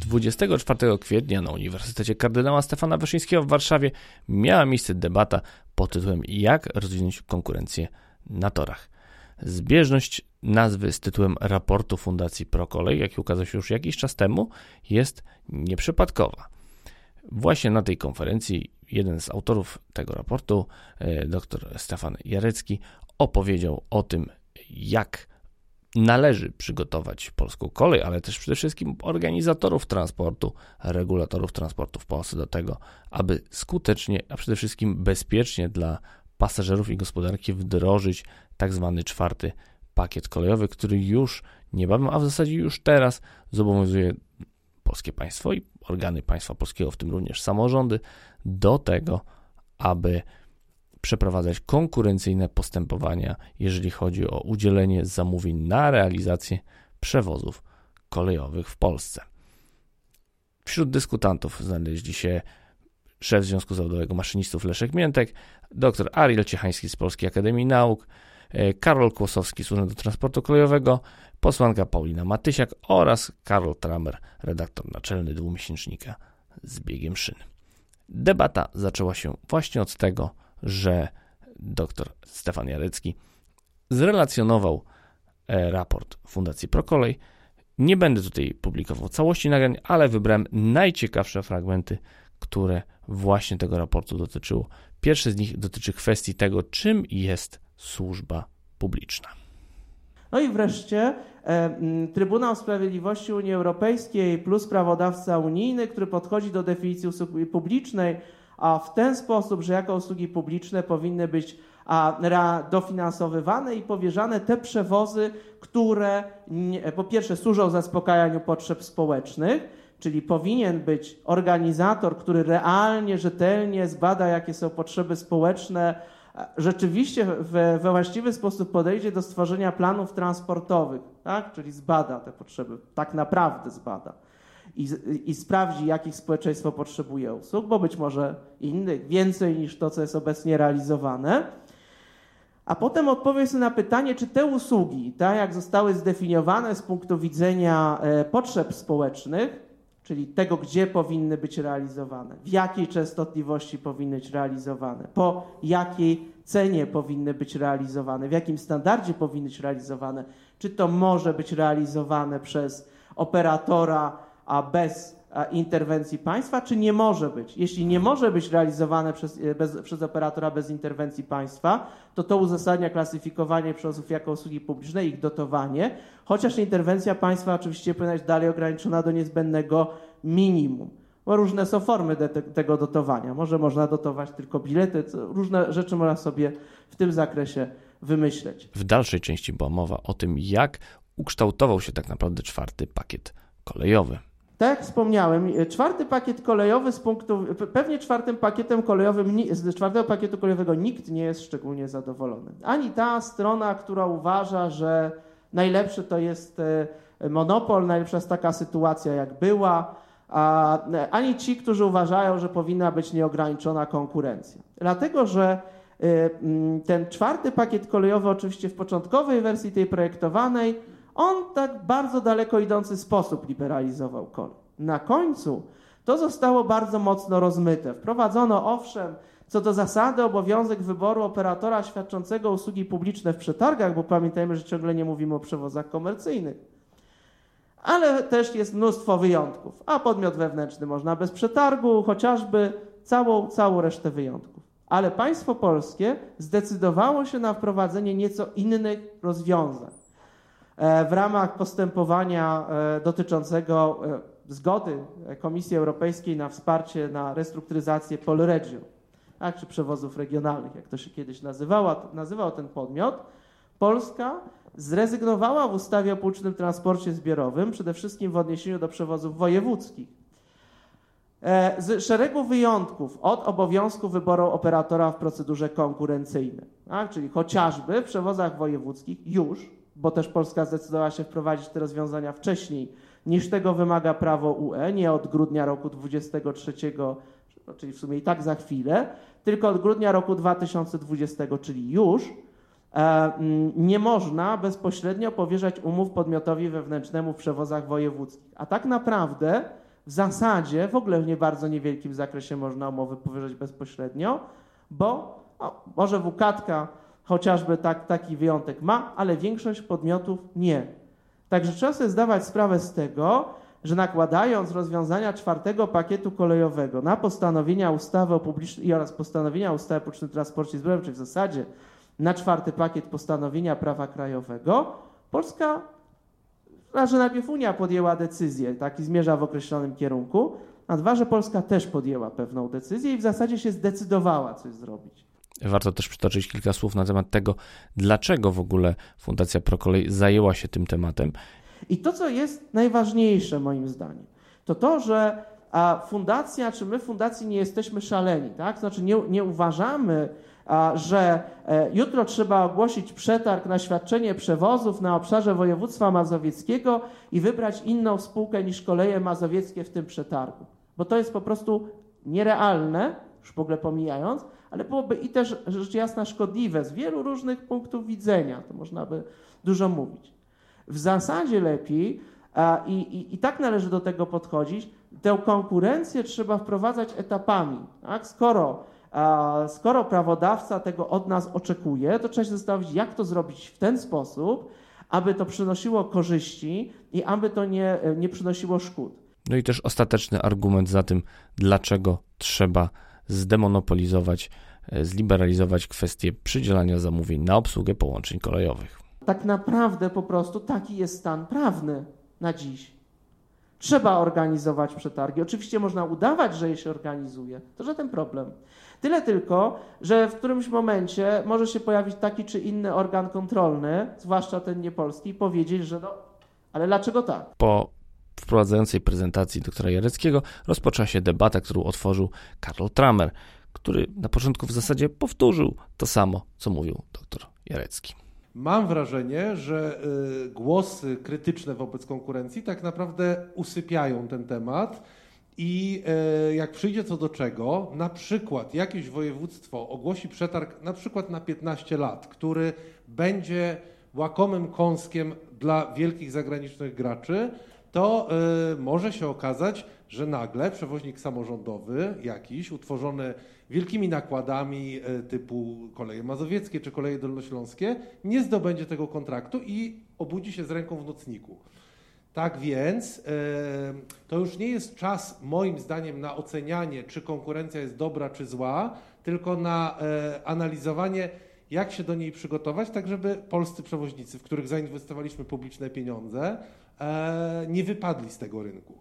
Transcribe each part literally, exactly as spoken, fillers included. dwudziestego czwartego kwietnia na Uniwersytecie Kardynała Stefana Wyszyńskiego w Warszawie miała miejsce debata pod tytułem "Jak rozwinąć konkurencję na torach". Zbieżność nazwy z tytułem raportu Fundacji ProKolej, jaki ukazał się już jakiś czas temu, jest nieprzypadkowa. Właśnie na tej konferencji jeden z autorów tego raportu, dr Stefan Jarecki, opowiedział o tym, jak należy przygotować polską kolej, ale też przede wszystkim organizatorów transportu, regulatorów transportu w Polsce do tego, aby skutecznie, a przede wszystkim bezpiecznie dla pasażerów i gospodarki wdrożyć tak zwany czwarty pakiet kolejowy, który już niebawem, a w zasadzie już teraz zobowiązuje polskie państwo i organy państwa polskiego, w tym również samorządy, do tego, aby przeprowadzać konkurencyjne postępowania, jeżeli chodzi o udzielenie zamówień na realizację przewozów kolejowych w Polsce. Wśród dyskutantów znaleźli się szef Związku Zawodowego Maszynistów Leszek Miętek, dr Ariel Ciechański z Polskiej Akademii Nauk, Karol Kłosowski z Urzędu Transportu Kolejowego, posłanka Paulina Matysiak oraz Karol Trammer, redaktor naczelny dwumiesięcznika Z biegiem szyn. Debata zaczęła się właśnie od tego, że dr Stefan Jarecki zrelacjonował raport Fundacji ProKolej. Nie będę tutaj publikował całości nagrań, ale wybrałem najciekawsze fragmenty, które właśnie tego raportu dotyczyło. Pierwszy z nich dotyczy kwestii tego, czym jest służba publiczna. No i wreszcie e, Trybunał Sprawiedliwości Unii Europejskiej plus prawodawca unijny, który podchodzi do definicji usługi publicznej, a w ten sposób, że jako usługi publiczne powinny być a, dofinansowywane i powierzane te przewozy, które nie, po pierwsze służą zaspokajaniu potrzeb społecznych, czyli powinien być organizator, który realnie, rzetelnie zbada, jakie są potrzeby społeczne, rzeczywiście we, we właściwy sposób podejdzie do stworzenia planów transportowych, tak? Czyli zbada te potrzeby, tak naprawdę zbada i, i sprawdzi, jakich społeczeństwo potrzebuje usług, bo być może innych, więcej niż to, co jest obecnie realizowane. A potem odpowie sobie na pytanie, czy te usługi, tak jak zostały zdefiniowane z punktu widzenia e, potrzeb społecznych, czyli tego, gdzie powinny być realizowane, w jakiej częstotliwości powinny być realizowane, po jakiej cenie powinny być realizowane, w jakim standardzie powinny być realizowane, czy to może być realizowane przez operatora a bez a interwencji państwa, czy nie może być. Jeśli nie może być realizowane przez, bez, przez operatora bez interwencji państwa, to to uzasadnia klasyfikowanie przewozów jako usługi publiczne, ich dotowanie, chociaż interwencja państwa oczywiście powinna być dalej ograniczona do niezbędnego minimum. Bo różne są formy de, te, tego dotowania. Może można dotować tylko bilety, co, różne rzeczy można sobie w tym zakresie wymyśleć. W dalszej części była mowa o tym, jak ukształtował się tak naprawdę czwarty pakiet kolejowy. Tak jak wspomniałem, czwarty pakiet kolejowy z punktu, pewnie czwartym pakietem kolejowym, z czwartego pakietu kolejowego nikt nie jest szczególnie zadowolony. Ani ta strona, która uważa, że najlepszy to jest monopol, najlepsza jest taka sytuacja jak była, a, ani ci, którzy uważają, że powinna być nieograniczona konkurencja. Dlatego, że ten czwarty pakiet kolejowy oczywiście w początkowej wersji tej projektowanej on tak bardzo daleko idący sposób liberalizował kolej. Na końcu to zostało bardzo mocno rozmyte. Wprowadzono owszem co do zasady obowiązek wyboru operatora świadczącego usługi publiczne w przetargach, bo pamiętajmy, że ciągle nie mówimy o przewozach komercyjnych, ale też jest mnóstwo wyjątków, a podmiot wewnętrzny można bez przetargu, chociażby całą, całą resztę wyjątków. Ale państwo polskie zdecydowało się na wprowadzenie nieco innych rozwiązań w ramach postępowania dotyczącego zgody Komisji Europejskiej na wsparcie na restrukturyzację Polregio, tak, czy przewozów regionalnych, jak to się kiedyś nazywało, nazywał ten podmiot, Polska zrezygnowała w ustawie o publicznym transporcie zbiorowym, przede wszystkim w odniesieniu do przewozów wojewódzkich. z szeregu wyjątków od obowiązku wyboru operatora w procedurze konkurencyjnej, tak? Czyli chociażby w przewozach wojewódzkich już, bo też Polska zdecydowała się wprowadzić te rozwiązania wcześniej niż tego wymaga prawo U E, nie od grudnia roku dwudziestego trzeciego, czyli w sumie i tak za chwilę, tylko od grudnia roku dwa tysiące dwudziestego, czyli już, nie można bezpośrednio powierzać umów podmiotowi wewnętrznemu w przewozach wojewódzkich. A tak naprawdę w zasadzie w ogóle w nie bardzo niewielkim zakresie można umowy powierzać bezpośrednio, bo no, może wukatka chociażby tak, taki wyjątek ma, ale większość podmiotów nie. Także trzeba sobie zdawać sprawę z tego, że nakładając rozwiązania czwartego pakietu kolejowego na postanowienia ustawy o publicznym oraz postanowienia ustawy o publicznym transporcie zbiorowym, czyli w zasadzie na czwarty pakiet postanowienia prawa krajowego, Polska, raz, że najpierw Unia podjęła decyzję, tak, i zmierza w określonym kierunku, a dwa, że Polska też podjęła pewną decyzję i w zasadzie się zdecydowała coś zrobić. Warto też przytoczyć kilka słów na temat tego, dlaczego w ogóle Fundacja ProKolej zajęła się tym tematem. I to, co jest najważniejsze moim zdaniem, to to, że a fundacja, czy my fundacji nie jesteśmy szaleni, tak? Znaczy nie, nie uważamy, a, że e, jutro trzeba ogłosić przetarg na świadczenie przewozów na obszarze województwa mazowieckiego i wybrać inną spółkę niż Koleje Mazowieckie w tym przetargu, bo to jest po prostu nierealne, już w ogóle pomijając, ale byłoby i też rzecz jasna szkodliwe z wielu różnych punktów widzenia, to można by dużo mówić. W zasadzie lepiej, a, i, i, i tak należy do tego podchodzić, tę konkurencję trzeba wprowadzać etapami. Tak? Skoro, a, skoro prawodawca tego od nas oczekuje, to trzeba się zastanowić, jak to zrobić w ten sposób, aby to przynosiło korzyści i aby to nie, nie przynosiło szkód. No i też ostateczny argument za tym, dlaczego trzeba zdemonopolizować, zliberalizować kwestię przydzielania zamówień na obsługę połączeń kolejowych. Tak naprawdę po prostu taki jest stan prawny na dziś. Trzeba organizować przetargi. Oczywiście można udawać, że je się organizuje. To żaden problem. Tyle tylko, że w którymś momencie może się pojawić taki czy inny organ kontrolny, zwłaszcza ten niepolski, i powiedzieć, że no, ale dlaczego tak? Po wprowadzającej prezentacji doktora Jareckiego rozpoczęła się debata, którą otworzył Karol Trammer, który na początku w zasadzie powtórzył to samo, co mówił doktor Jarecki. Mam wrażenie, że głosy krytyczne wobec konkurencji tak naprawdę usypiają ten temat i jak przyjdzie co do czego, na przykład jakieś województwo ogłosi przetarg na przykład na piętnaście lat, który będzie łakomym kąskiem dla wielkich zagranicznych graczy, to może się okazać, że nagle przewoźnik samorządowy jakiś utworzony wielkimi nakładami typu Koleje Mazowieckie czy Koleje Dolnośląskie nie zdobędzie tego kontraktu i obudzi się z ręką w nocniku. Tak więc to już nie jest czas moim zdaniem na ocenianie, czy konkurencja jest dobra czy zła, tylko na analizowanie, jak się do niej przygotować, tak żeby polscy przewoźnicy, w których zainwestowaliśmy publiczne pieniądze, nie wypadli z tego rynku.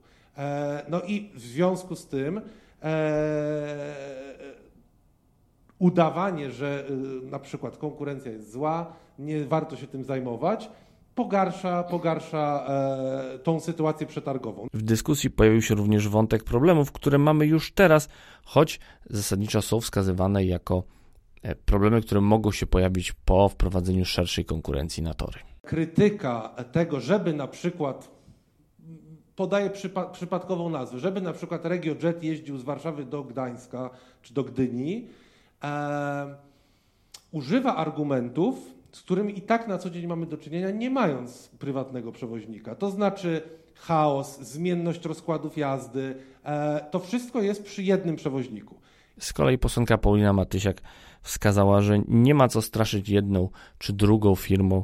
No i w związku z tym e, udawanie, że na przykład konkurencja jest zła, nie warto się tym zajmować, pogarsza, pogarsza e, tą sytuację przetargową. W dyskusji pojawił się również wątek problemów, które mamy już teraz, choć zasadniczo są wskazywane jako problemy, które mogą się pojawić po wprowadzeniu szerszej konkurencji na tory. Krytyka tego, żeby na przykład, podaję przypa- przypadkową nazwę, żeby na przykład RegioJet jeździł z Warszawy do Gdańska czy do Gdyni, e, używa argumentów, z którymi i tak na co dzień mamy do czynienia, nie mając prywatnego przewoźnika. To znaczy chaos, zmienność rozkładów jazdy, e, to wszystko jest przy jednym przewoźniku. Z kolei posłanka Paulina Matysiak wskazała, że nie ma co straszyć jedną czy drugą firmą,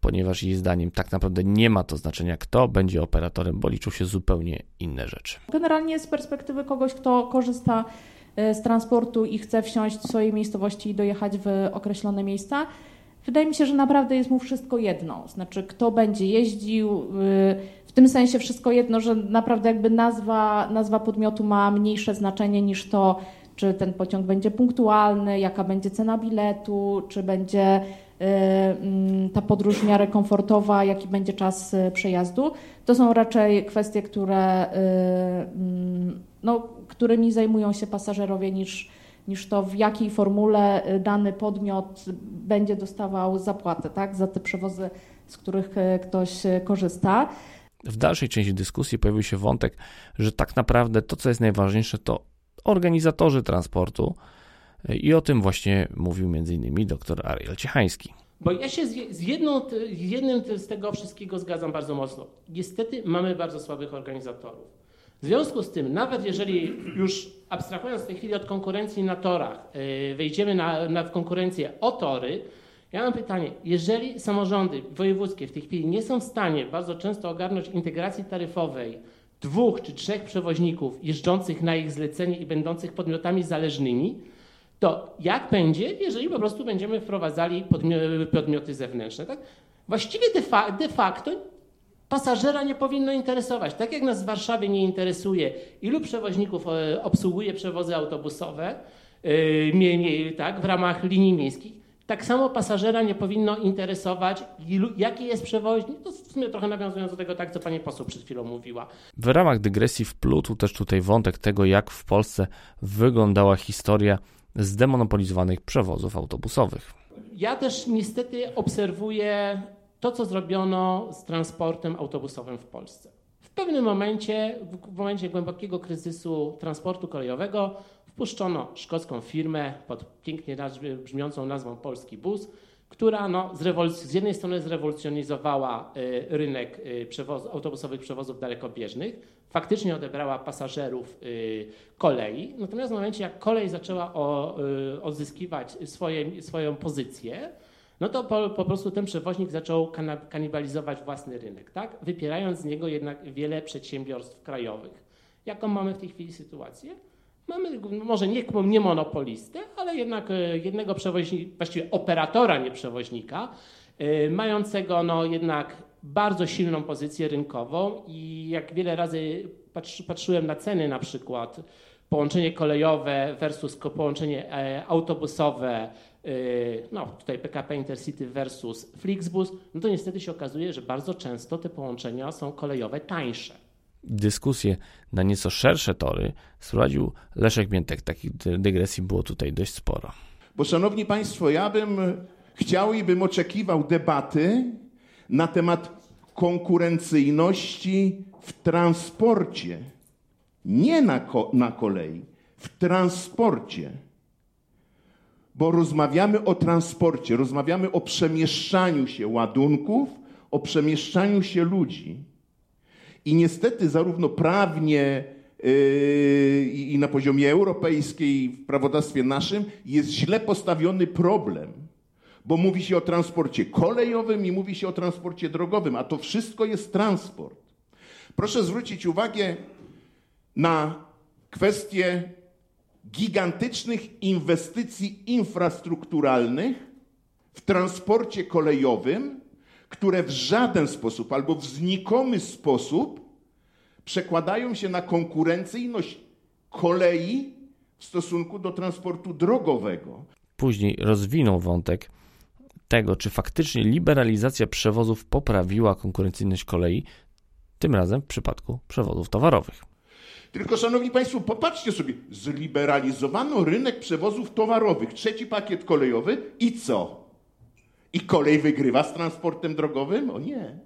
ponieważ jej zdaniem tak naprawdę nie ma to znaczenia, kto będzie operatorem, bo liczą się zupełnie inne rzeczy. Generalnie z perspektywy kogoś, kto korzysta z transportu i chce wsiąść w swojej miejscowości i dojechać w określone miejsca, wydaje mi się, że naprawdę jest mu wszystko jedno. Znaczy, kto będzie jeździł, w tym sensie wszystko jedno, że naprawdę jakby nazwa, nazwa podmiotu ma mniejsze znaczenie niż to, czy ten pociąg będzie punktualny, jaka będzie cena biletu, czy będzie ta podróż w miarę komfortowa, jaki będzie czas przejazdu. To są raczej kwestie, które, no, którymi zajmują się pasażerowie niż, niż to, w jakiej formule dany podmiot będzie dostawał zapłatę, tak, za te przewozy, z których ktoś korzysta. W dalszej części dyskusji pojawił się wątek, że tak naprawdę to, co jest najważniejsze, to organizatorzy transportu, i o tym właśnie mówił między innymi dr Ariel Ciechański. Bo ja się z, jedną, z jednym z tego wszystkiego zgadzam bardzo mocno. Niestety mamy bardzo słabych organizatorów. W związku z tym, nawet jeżeli już abstrahując w tej chwili od konkurencji na torach, wejdziemy na, na konkurencję o tory, ja mam pytanie, jeżeli samorządy wojewódzkie w tej chwili nie są w stanie bardzo często ogarnąć integracji taryfowej dwóch czy trzech przewoźników jeżdżących na ich zlecenie i będących podmiotami zależnymi, to jak będzie, jeżeli po prostu będziemy wprowadzali podmioty zewnętrzne? Tak? Właściwie de, fa- de facto pasażera nie powinno interesować. Tak jak nas w Warszawie nie interesuje, ilu przewoźników obsługuje przewozy autobusowe yy, tak, w ramach linii miejskich, tak samo pasażera nie powinno interesować, ilu, jaki jest przewoźnik. To w sumie trochę nawiązując do tego, tak, co pani poseł przed chwilą mówiła. W ramach dygresji wplótł też tutaj wątek tego, jak w Polsce wyglądała historia zdemonopolizowanych przewozów autobusowych. Ja też niestety obserwuję to, co zrobiono z transportem autobusowym w Polsce. W pewnym momencie, w momencie głębokiego kryzysu transportu kolejowego, wpuszczono szkocką firmę pod pięknie brzmiącą nazwą Polski Bus, która no, z, rewoluc- z jednej strony zrewolucjonizowała y, rynek y, przewoz- autobusowych przewozów dalekobieżnych, faktycznie odebrała pasażerów y, kolei, natomiast w momencie jak kolej zaczęła o, y, odzyskiwać swoje, swoją pozycję, no to po, po prostu ten przewoźnik zaczął kana- kanibalizować własny rynek, tak? Wypierając z niego jednak wiele przedsiębiorstw krajowych. Jaką mamy w tej chwili sytuację? Mamy może nie, nie monopolistę, ale jednak jednego przewoźnika, właściwie operatora, nie przewoźnika, yy, mającego no jednak bardzo silną pozycję rynkową i jak wiele razy patrzy, patrzyłem na ceny, na przykład połączenie kolejowe versus połączenie e, autobusowe, yy, no tutaj P K P Intercity versus Flixbus, no to niestety się okazuje, że bardzo często te połączenia są kolejowe tańsze. Dyskusję na nieco szersze tory sprowadził Leszek Miętek. Takich dygresji było tutaj dość sporo. Bo szanowni państwo, ja bym chciał i bym oczekiwał debaty na temat konkurencyjności w transporcie. Nie na, ko- na kolei, w transporcie. Bo rozmawiamy o transporcie, rozmawiamy o przemieszczaniu się ładunków, o przemieszczaniu się ludzi. I niestety zarówno prawnie yy, i na poziomie europejskim i w prawodawstwie naszym jest źle postawiony problem, bo mówi się o transporcie kolejowym i mówi się o transporcie drogowym, a to wszystko jest transport. Proszę zwrócić uwagę na kwestię gigantycznych inwestycji infrastrukturalnych w transporcie kolejowym, które w żaden sposób albo w znikomy sposób przekładają się na konkurencyjność kolei w stosunku do transportu drogowego. Później rozwinął wątek tego, czy faktycznie liberalizacja przewozów poprawiła konkurencyjność kolei, tym razem w przypadku przewozów towarowych. Tylko, szanowni państwo, popatrzcie sobie, zliberalizowano rynek przewozów towarowych, trzeci pakiet kolejowy i co? I kolej wygrywa z transportem drogowym? O nie,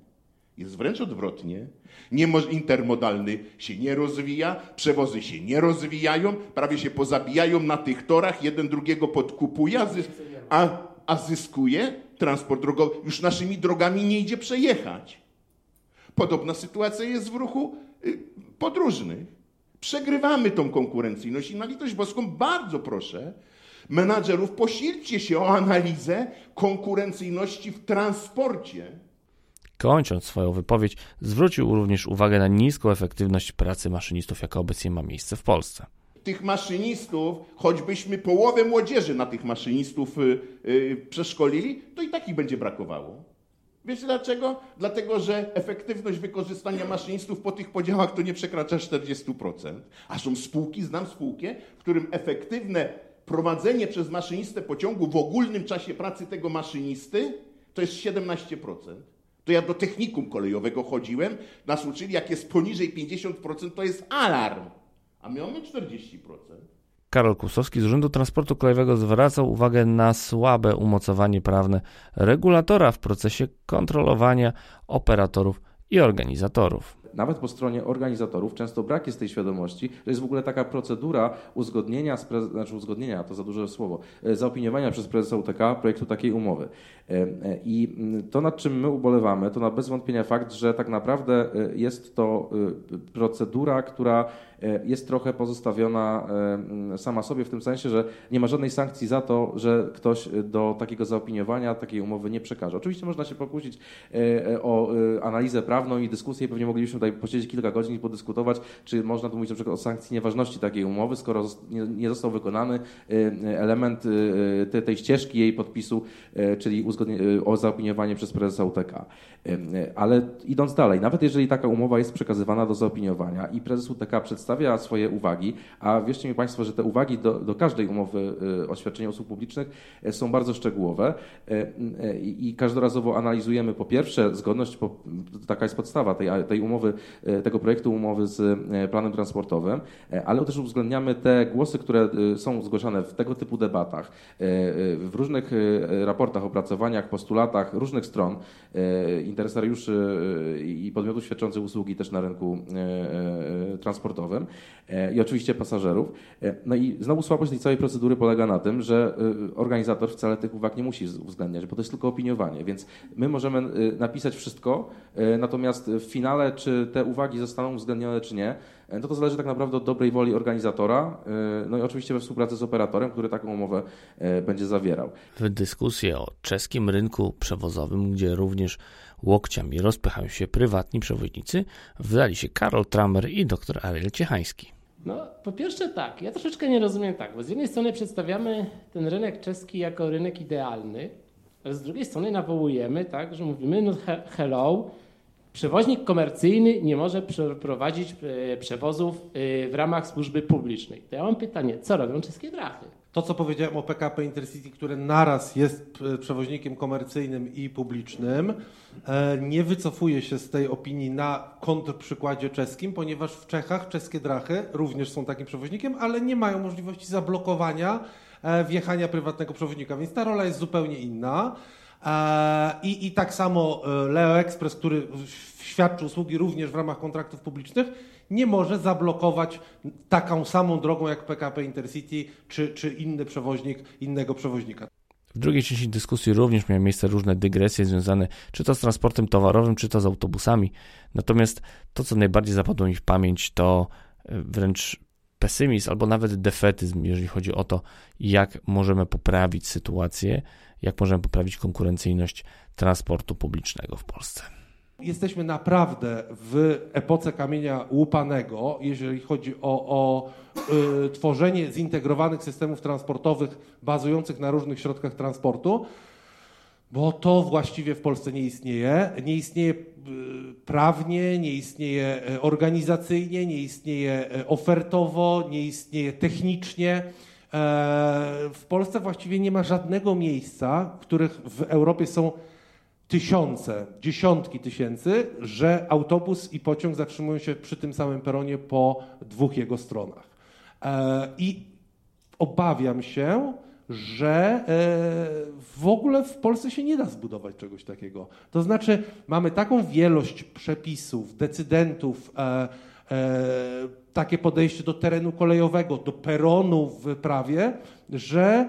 jest wręcz odwrotnie. Nie mo- intermodalny się nie rozwija, przewozy się nie rozwijają, prawie się pozabijają na tych torach, jeden drugiego podkupuje, a, zys- a, a zyskuje transport drogowy. Już naszymi drogami nie idzie przejechać. Podobna sytuacja jest w ruchu y, podróżnych. Przegrywamy tą konkurencyjność i na litość boską bardzo proszę, menadżerów, posilcie się o analizę konkurencyjności w transporcie. Kończąc swoją wypowiedź, zwrócił również uwagę na niską efektywność pracy maszynistów, jaka obecnie ma miejsce w Polsce. Tych maszynistów, choćbyśmy połowę młodzieży na tych maszynistów yy, yy, przeszkolili, to i tak ich będzie brakowało. Wiesz dlaczego? Dlatego, że efektywność wykorzystania maszynistów po tych podziałach to nie przekracza czterdzieści procent. A są spółki, znam spółkę, w którym efektywne prowadzenie przez maszynistę pociągu w ogólnym czasie pracy tego maszynisty to jest siedemnaście procent. To ja do technikum kolejowego chodziłem, nas uczyli, jak jest poniżej pięćdziesiąt procent, to jest alarm, a my mamy czterdzieści procent. Karol Kłosowski z Urzędu Transportu Kolejowego zwracał uwagę na słabe umocowanie prawne regulatora w procesie kontrolowania operatorów i organizatorów. Nawet po stronie organizatorów często brak jest tej świadomości, że jest w ogóle taka procedura uzgodnienia, prez... znaczy uzgodnienia, to za duże słowo, zaopiniowania przez prezesa U T K projektu takiej umowy. I to, nad czym my ubolewamy, to na bez wątpienia fakt, że tak naprawdę jest to procedura, która jest trochę pozostawiona sama sobie w tym sensie, że nie ma żadnej sankcji za to, że ktoś do takiego zaopiniowania takiej umowy nie przekaże. Oczywiście można się pokusić o analizę prawną i dyskusję, pewnie moglibyśmy tutaj posiedzieć kilka godzin i podyskutować, czy można tu mówić na przykład o sankcji nieważności takiej umowy, skoro nie został wykonany element tej ścieżki jej podpisu, czyli o zaopiniowanie przez prezesa U T K. Ale idąc dalej, nawet jeżeli taka umowa jest przekazywana do zaopiniowania i prezes U T K przedstawia swoje uwagi, a wierzcie mi Państwo, że te uwagi do, do każdej umowy o świadczeniu usług publicznych są bardzo szczegółowe i każdorazowo analizujemy po pierwsze zgodność, po, taka jest podstawa tej, tej umowy, tego projektu umowy z planem transportowym, ale też uwzględniamy te głosy, które są zgłaszane w tego typu debatach, w różnych raportach opracowanych, postulatach różnych stron, interesariuszy i podmiotów świadczących usługi też na rynku transportowym i oczywiście pasażerów. No i znowu słabość tej całej procedury polega na tym, że organizator wcale tych uwag nie musi uwzględniać, bo to jest tylko opiniowanie, więc my możemy napisać wszystko, natomiast w finale, czy te uwagi zostaną uwzględnione, czy nie, no to zależy tak naprawdę od dobrej woli organizatora, no i oczywiście we współpracy z operatorem, który taką umowę będzie zawierał. W dyskusję o czeskim rynku przewozowym, gdzie również łokciami rozpychają się prywatni przewoźnicy, wdali się Karol Trammer i dr Ariel Ciechański. No, po pierwsze tak, ja troszeczkę nie rozumiem tak, bo z jednej strony przedstawiamy ten rynek czeski jako rynek idealny, ale z drugiej strony nawołujemy, tak, że mówimy no he- hello, przewoźnik komercyjny nie może przeprowadzić przewozów w ramach służby publicznej. To ja mam pytanie, co robią czeskie drachy? To, co powiedziałem o P K P Intercity, które naraz jest przewoźnikiem komercyjnym i publicznym, nie wycofuje się z tej opinii na kontrprzykładzie czeskim, ponieważ w Czechach czeskie drachy również są takim przewoźnikiem, ale nie mają możliwości zablokowania wjechania prywatnego przewoźnika, więc ta rola jest zupełnie inna. I, i tak samo Leo Express, który świadczy usługi również w ramach kontraktów publicznych, nie może zablokować taką samą drogą jak P K P Intercity czy, czy inny przewoźnik innego przewoźnika. W drugiej części dyskusji również miały miejsce różne dygresje związane czy to z transportem towarowym, czy to z autobusami. Natomiast to, co najbardziej zapadło mi w pamięć, to wręcz pesymizm albo nawet defetyzm, jeżeli chodzi o to, jak możemy poprawić sytuację, jak możemy poprawić konkurencyjność transportu publicznego w Polsce. Jesteśmy naprawdę w epoce kamienia łupanego, jeżeli chodzi o, o y, tworzenie zintegrowanych systemów transportowych bazujących na różnych środkach transportu, bo to właściwie w Polsce nie istnieje. Nie istnieje prawnie, nie istnieje organizacyjnie, nie istnieje ofertowo, nie istnieje technicznie. W Polsce właściwie nie ma żadnego miejsca, których w Europie są tysiące, dziesiątki tysięcy, że autobus i pociąg zatrzymują się przy tym samym peronie po dwóch jego stronach. I obawiam się, że w ogóle w Polsce się nie da zbudować czegoś takiego. To znaczy mamy taką wielość przepisów, decydentów, takie podejście do terenu kolejowego, do peronu w prawie, że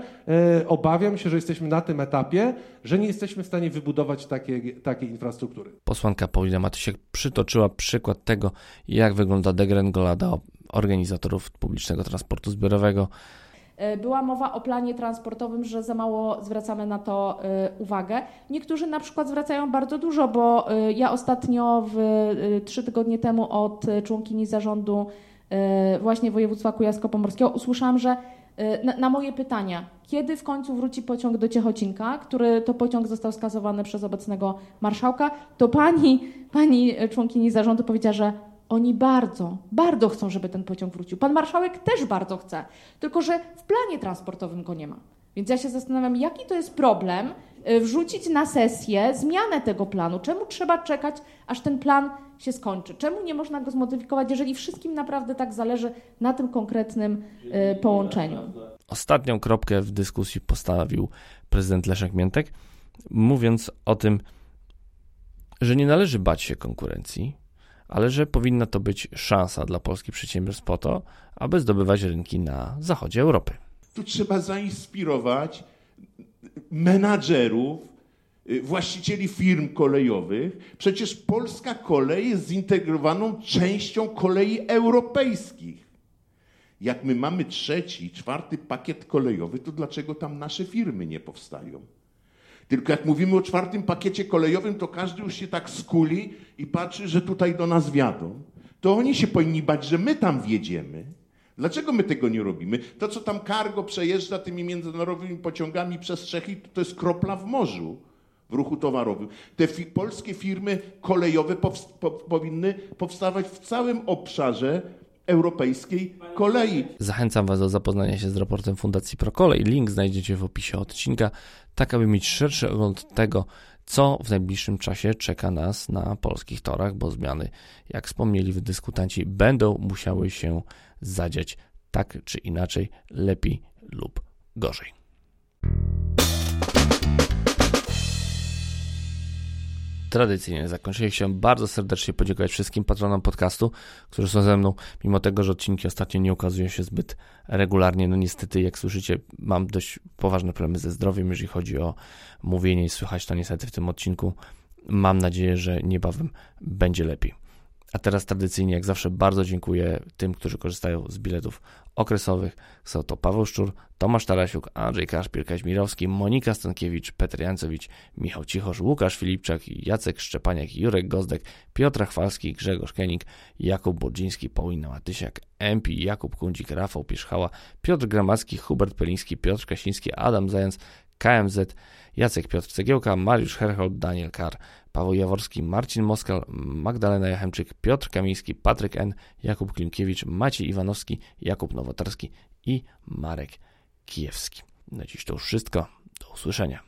obawiam się, że jesteśmy na tym etapie, że nie jesteśmy w stanie wybudować takiej, takiej infrastruktury. Posłanka Paulina Matysiak przytoczyła przykład tego, jak wygląda degrengolada organizatorów publicznego transportu zbiorowego. Była mowa o planie transportowym, że za mało zwracamy na to uwagę. Niektórzy na przykład zwracają bardzo dużo, bo ja ostatnio w, trzy tygodnie temu od członkini zarządu właśnie województwa kujawsko-pomorskiego usłyszałam, że na, na moje pytania, kiedy w końcu wróci pociąg do Ciechocinka, który to pociąg został skasowany przez obecnego marszałka, to pani, pani członkini zarządu powiedziała, że Oni bardzo, bardzo chcą, żeby ten pociąg wrócił. Pan marszałek też bardzo chce, tylko że w planie transportowym go nie ma. Więc ja się zastanawiam, jaki to jest problem wrzucić na sesję zmianę tego planu. Czemu trzeba czekać, aż ten plan się skończy? Czemu nie można go zmodyfikować, jeżeli wszystkim naprawdę tak zależy na tym konkretnym połączeniu? Ostatnią kropkę w dyskusji postawił prezydent Leszek Miętek, mówiąc o tym, że nie należy bać się konkurencji, ale że powinna to być szansa dla polskich przedsiębiorstw po to, aby zdobywać rynki na zachodzie Europy. Tu trzeba zainspirować menadżerów, właścicieli firm kolejowych. Przecież Polska Kolej jest zintegrowaną częścią kolei europejskich. Jak my mamy trzeci, czwarty pakiet kolejowy, to dlaczego tam nasze firmy nie powstają? Tylko jak mówimy o czwartym pakiecie kolejowym, to każdy już się tak skuli i patrzy, że tutaj do nas wiadą. To oni się powinni bać, że my tam wjedziemy. Dlaczego my tego nie robimy? To, co tam cargo przejeżdża tymi międzynarodowymi pociągami przez Czechy, to jest kropla w morzu w ruchu towarowym. Te fi- polskie firmy kolejowe powst- po- powinny powstawać w całym obszarze europejskiej kolei. Zachęcam Was do zapoznania się z raportem Fundacji ProKolej. Link znajdziecie w opisie odcinka, tak aby mieć szerszy ogląd tego, co w najbliższym czasie czeka nas na polskich torach, bo zmiany, jak wspomnieli dyskutanci, będą musiały się zadziać tak czy inaczej, lepiej lub gorzej. Tradycyjnie zakończyłem się bardzo serdecznie podziękować wszystkim patronom podcastu, którzy są ze mną, mimo tego, że odcinki ostatnio nie ukazują się zbyt regularnie. No niestety, jak słyszycie, mam dość poważne problemy ze zdrowiem, jeżeli chodzi o mówienie i słychać to niestety w tym odcinku. Mam nadzieję, że niebawem będzie lepiej. A teraz tradycyjnie, jak zawsze, bardzo dziękuję tym, którzy korzystają z biletów okresowych. Są to Paweł Szczur, Tomasz Tarasiuk, Andrzej Kaszpir-Kaźmirowski, Monika Stankiewicz, Petr Jancowicz, Michał Cichosz, Łukasz Filipczak, Jacek Szczepaniak, Jurek Gozdek, Piotr Chwalski, Grzegorz Kenik, Jakub Burdziński, Paulina Matysiak, M P, Jakub Kundzik, Rafał Pierzchała, Piotr Gramacki, Hubert Peliński, Piotr Kasiński, Adam Zając, K M Z, Jacek Piotr Cegiełka, Mariusz Herhold, Daniel Kar, Paweł Jaworski, Marcin Moskal, Magdalena Jachemczyk, Piotr Kamiński, Patryk N., Jakub Klimkiewicz, Maciej Iwanowski, Jakub Nowotarski i Marek Kijewski. Na dziś to już wszystko. Do usłyszenia.